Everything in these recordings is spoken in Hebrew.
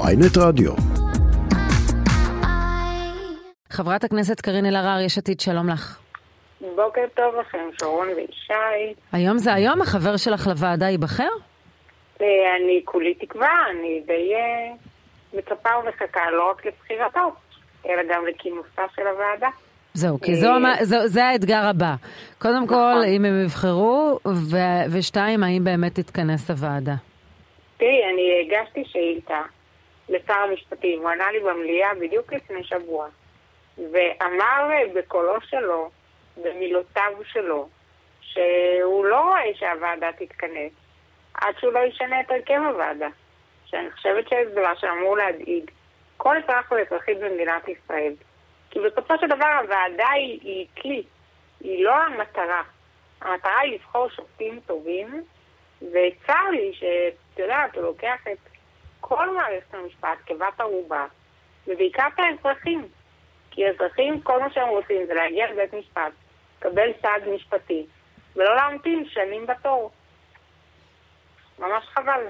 ynet רדיו. חברת הכנסת קרין אלהרר, יש עתיד, שלום לך. בוקר טוב לכם, שרון ואישי. היום זה היום, החבר שלך לוועדה ייבחר? אני כולי תקווה, אני די מצפה ומחכה לא רק לבחירתו, אלא גם לכינוסה של הוועדה. זהו, כי זה האתגר הבא. קודם כל, אם הם יבחרו, ושתיים, האם באמת תתכנס הוועדה? תראי, אני הגשתי שאילתה לשר המשפטים, הוא ענה לי במליאה בדיוק לפני שבוע, ואמר בקולו שלו, במילותיו שלו, שהוא לא רואה שהוועדה תתכנס, עד שהוא לא ישנה את הרכב הוועדה, שאני חושבת שהסברה שאמור להדאיג כל אזרח ואזרחית במדינת ישראל. כי בסופו של דבר הוועדה היא כלי, היא לא המטרה. המטרה היא לבחור שופטים טובים, וצר לי שתדעת, הוא לוקח את כל מערכת המשפט כבת ערובה, ובעיקר את האזרחים. כי האזרחים, כל מה שהם רוצים זה להגיע לבית משפט, לקבל סעד משפטי, ולא להמתין שנים בתור. ממש חבל.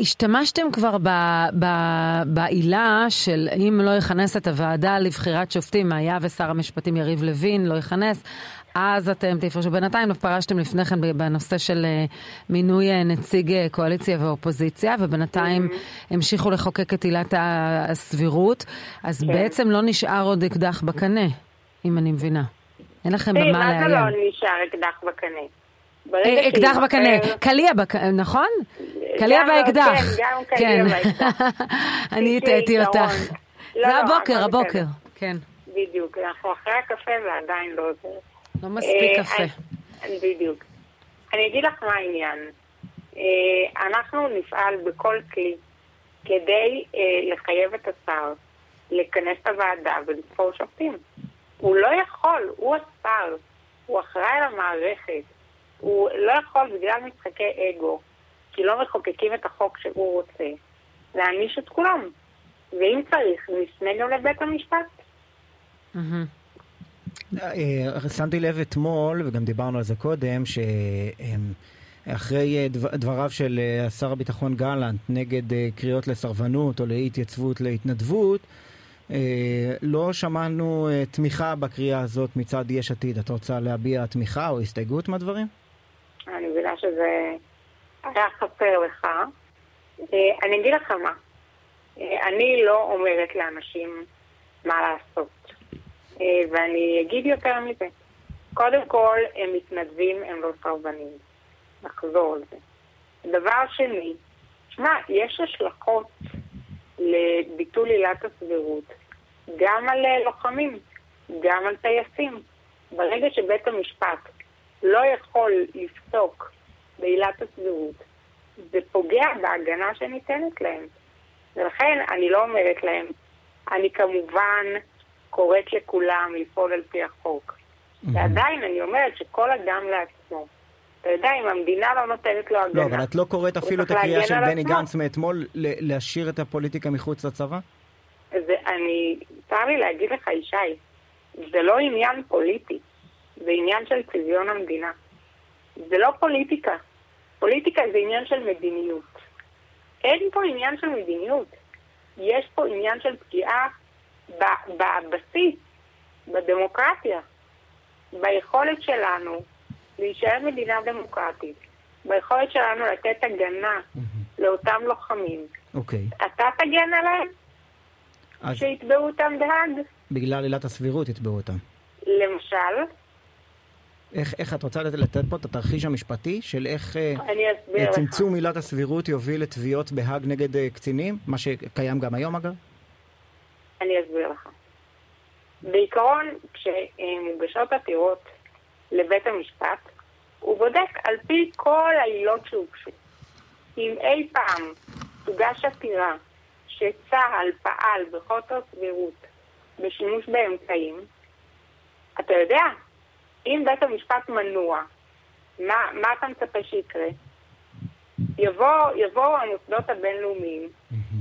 השתמשתם כבר בעילה של אם לא יכנס את הוועדה לבחירת שופטים, היה ושר המשפטים יריב לוין לא יכנס, אז אתם תפרשו. בינתיים פרשתם לפני כן בנושא של מינוי נציג קואליציה ואופוזיציה, ובינתיים המשיכו לחוקק את עילת הסבירות, אז בעצם לא נשאר עוד אקדח בקנה, אם אני מבינה. אין לכם במה להעיין. מה זה לא נשאר אקדח בקנה? אקדח בקנה, קליה בקנה, נכון? קליה באקדח. גם קליה באקדח. אני התאיתי אותך. זה הבוקר, הבוקר. בדיוק, אנחנו אחרי הקפה ועדיין לא עוזר. לא מספיק קפה. בדיוק. אני אגיד לך מה העניין. אנחנו נפעל בכל כלי כדי לחייב את השר לכנס את הוועדה ולבחור שופטים. הוא לא יכול, הוא השר, הוא אחראי למערכת. הוא לא יכול בגלל משחקי אגו, כי לא מחוקקים את החוק שהוא רוצה, להעניש את כולם. ואם צריך, נשנה גם לבית המשפט. שמתי לב אתמול, וגם דיברנו על זה קודם, שאחרי דבריו של שר הביטחון גלנט נגד קריאות לסרבנות או להתייצבות להתנדבות, לא שמענו תמיכה בקריאה הזאת מצד יש עתיד. את רוצה להביע תמיכה או הסתייגות מהדברים? אני מבינה שזה היה חסר לך. אני אגיד לך מה. אני לא אומרת לאנשים מה לעשות. ואני אגיד יותר מזה. קודם כל, הם מתנדבים, הם לא סרבנים. נחזור על זה. דבר שני, שמע, יש השלכות לביטול עילת הסבירות. גם על לוחמים, גם על טייסים. ברגע שבית המשפט לא יכול לפסוק בעילת הסבירות, זה פוגע בהגנה שניתנת להם. ולכן אני לא אומרת להם, אני כמובן קוראת לכולם לפעול על פי החוק. ועדיין אני אומרת שכל אדם לעצמו. אתה יודע, אם המדינה לא נותנת לו הגנה. לא, אבל את לא קוראת אפילו את הקריאה של בני גנץ מאתמול להשאיר את הפוליטיקה מחוץ לצבא? אני, צר לי להגיד לך, ישי, זה לא עניין פוליטי. זה עניין של צביון המדינה. זה לא פוליטיקה. פוליטיקה זה עניין של מדיניות. אין פה עניין של מדיניות. יש פה עניין של פגיעה בבסיס, בדמוקרטיה, ביכולת שלנו להישאר מדינה דמוקרטית, ביכולת שלנו לתת הגנה לאותם לוחמים. אתה תגן עליהם? שיתבעו אותם בהאג? בגלל עילת הסבירות יתבעו אותם. למשל? איך את רוצה לתת פה את התרחיש המשפטי של איך צמצום עילת הסבירות יוביל לתביעות בהאג נגד קצינים, מה שקיים גם היום אגב? אני אסביר לך. בעיקרון, כשמוגשות עתירות לבית המשפט, הוא בודק על פי כל העילות שהוגשו. אם אי פעם תוגש עתירה שצה"ל פעל בחוסר סבירות בשימוש באמצעים, אתה יודע, אם בית המשפט מנוע, מה אתה מצפה שיקרה? יבואו המוסדות הבינלאומיים,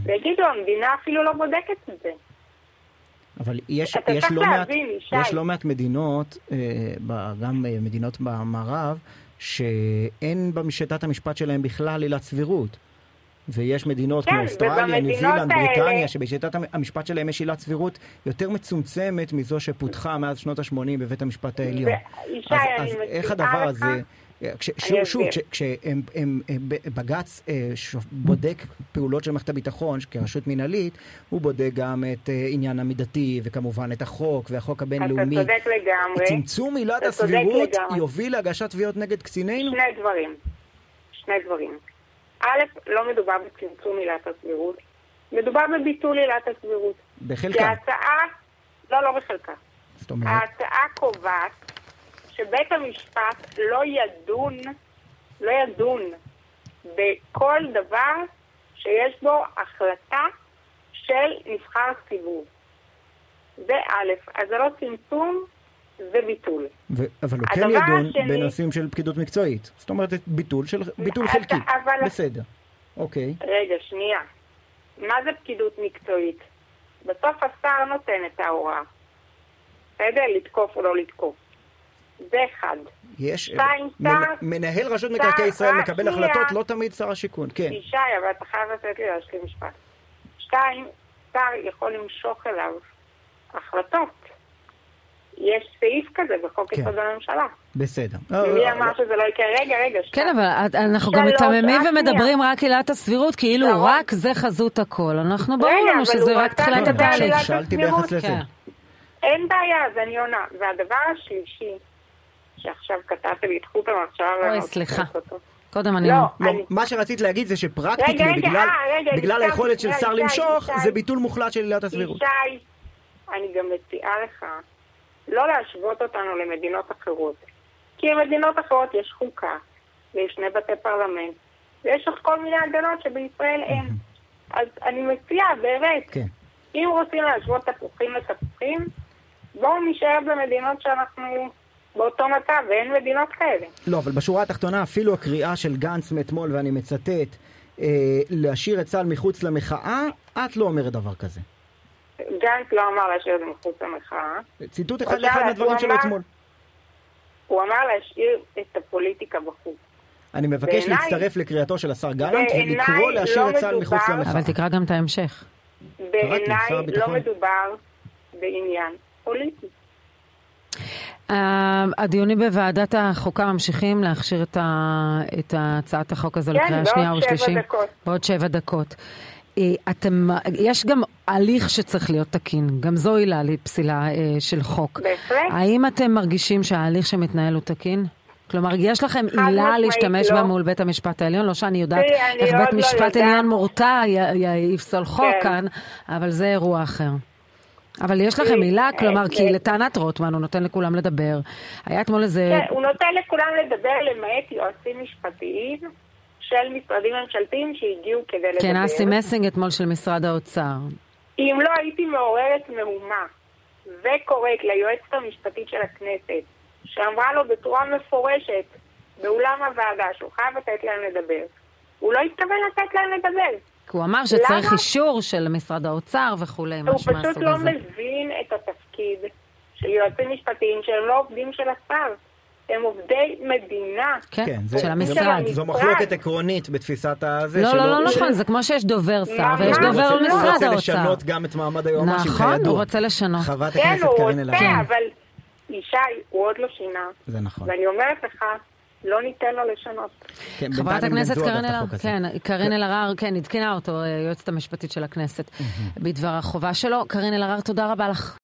ויגידו, המדינה אפילו לא בודקת את זה. אבל יש לא מעט מדינות, גם מדינות במערב, שאין במשטת המשפט שלהם בכלל עילת סבירות. ויש מדינות כמו אוסטרליה, ניו זילנד, בריטניה, שבשיטת המשפט שלהם יש עילת סבירות יותר מצומצמת מזו שפותחה מאז שנות ה-80 בבית המשפט העליון. אז איך הדבר הזה, שוב, כשבג"ץ בודק פעולות של מערכת הביטחון כרשות מנהלית, הוא בודק גם את עניין המידתי וכמובן את החוק והחוק הבינלאומי. אתה צודק לגמרי. צמצום עילת הסבירות יוביל להגשת תביעות נגד קצינינו? שני דברים. א', לא מדובר בצמצום עילת הסבירות, מדובר בביטול עילת הסבירות. בחלקה. ההצעה, לא בחלקה. זאת אומרת. ההצעה קובעת שבית המשפט לא ידון בכל דבר שיש בו החלטה של נבחר ציבור. זה א', אז זה לא צמצום, זה ביטול. אבל הוא כן ידון בנושאים של פקידות מקצועית. זאת אומרת, ביטול חלקי. בסדר. אוקיי. רגע, שנייה. מה זה פקידות מקצועית? בסוף השר נותן את ההוראה. בסדר? לתקוף או לא לתקוף. זה אחד. יש. מנהל רשות מקרקעי ישראל מקבל החלטות, לא תמיד שר השיכון. כן. ישי, אבל אתה חייב לתת לי להשלים משפט. 2, שר יכול למשוך אליו החלטות. יש סעיף כזה בחוק יסוד הממשלה. בסדר. מי אמר שזה לא יקרה? רגע. כן, אבל אנחנו גם מתממים ומדברים רק עילת הסבירות, כאילו רק זה חזות הכל. אנחנו ברור לנו שזה רק תחילת התהליך. שאלתי ביחס לזה. אין בעיה, אז אני עונה. והדבר השלישי, שעכשיו כתבתי לי את חוט המחשבה. אוי, סליחה. קודם אני... מה שרצית להגיד זה שפרקטית, בגלל היכולת של שר למשוך, זה ביטול מוחלט של עילת הסבירות. אישי, אני גם מציעה לך לא להשוות אותנו למדינות אחרות. כי למדינות אחרות יש חוקה, ויש 2 בתי פרלמנט, ויש עוד כל מיני הגנות שבישראל אין. אז אני מציעה, באמת, אם רוצים להשוות תפוחים לתפוחים, בואו נשאר במדינות שאנחנו באותו מצב, ואין מדינות כאלה. לא, אבל בשורה התחתונה, אפילו הקריאה של גנץ מאתמול, ואני מצטט, להשאיר את צה"ל מחוץ למחאה, את לא אומרת דבר כזה. גנץ לא אמר להשאיר את זה מחוץ למחאה. ציטוט אחד מהדברים שלו אתמול. הוא אמר להשאיר את הפוליטיקה בחוץ. אני מבקש להצטרף לקריאתו של השר גלנט ולקרוא להשאיר את צה"ל מחוץ למחאה. אבל תקרא גם את ההמשך. בעיניי לא מדובר בעניין פוליטי. הדיונים בוועדת החוקה ממשיכים להכשיר את הצעת החוק הזו לקריאה שנייה ושלישית. בעוד 7 דקות. יש גם הליך שצריך להיות תקין, גם זו עילה לפסילה של חוק. האם אתם מרגישים שההליך שמתנהל הוא תקין? כלומר, יש לכם עילה להשתמש בה מול בית המשפט העליון? לא שאני יודעת איך בית משפט עליון מורתע יפסול חוק כאן, אבל זה אירוע אחר. אבל יש לכם עילה, כלומר, כי לטענת רוטמן הוא נותן לכולם לדבר. היה אתמול איזה... הוא נותן לכולם לדבר למעט יועצים משפטיים של משרדים ממשלתיים שהגיעו כדי לדבר. כן, אסי מסינג אתמול של משרד האוצר. אם לא הייתי מעוררת מהומה וקוראת ליועצת המשפטית של הכנסת, שאמרה לו בצורה מפורשת באולם הוועדה, שהוא חייב לתת להם לדבר, הוא לא התכוון לתת להם לדבר. כי הוא אמר שצריך אישור של משרד האוצר וכולי. הוא פשוט לא מבין את התפקיד של יועצים משפטיים שהם לא עובדים של השר. הם עובדי מדינה. כן, של המשרד. זו מחלוקת עקרונית בתפיסת הזה. לא, נכון, זה כמו שיש דובר שר, ויש דובר משרד האוצר. הוא רוצה לשנות גם את מעמד היום. נכון, הוא רוצה לשנות. חברת הכנסת קרין אלהרר. אבל ישי, הוא עוד לא שינה. זה נכון. ואני אומרת לך, לא ניתן לו לשנות. חברת הכנסת קרין אלהרר, כן, התקינה אותו, היועצת המשפטית של הכנסת, בדבר החובה שלו. קרין אלהרר, תודה רבה לך.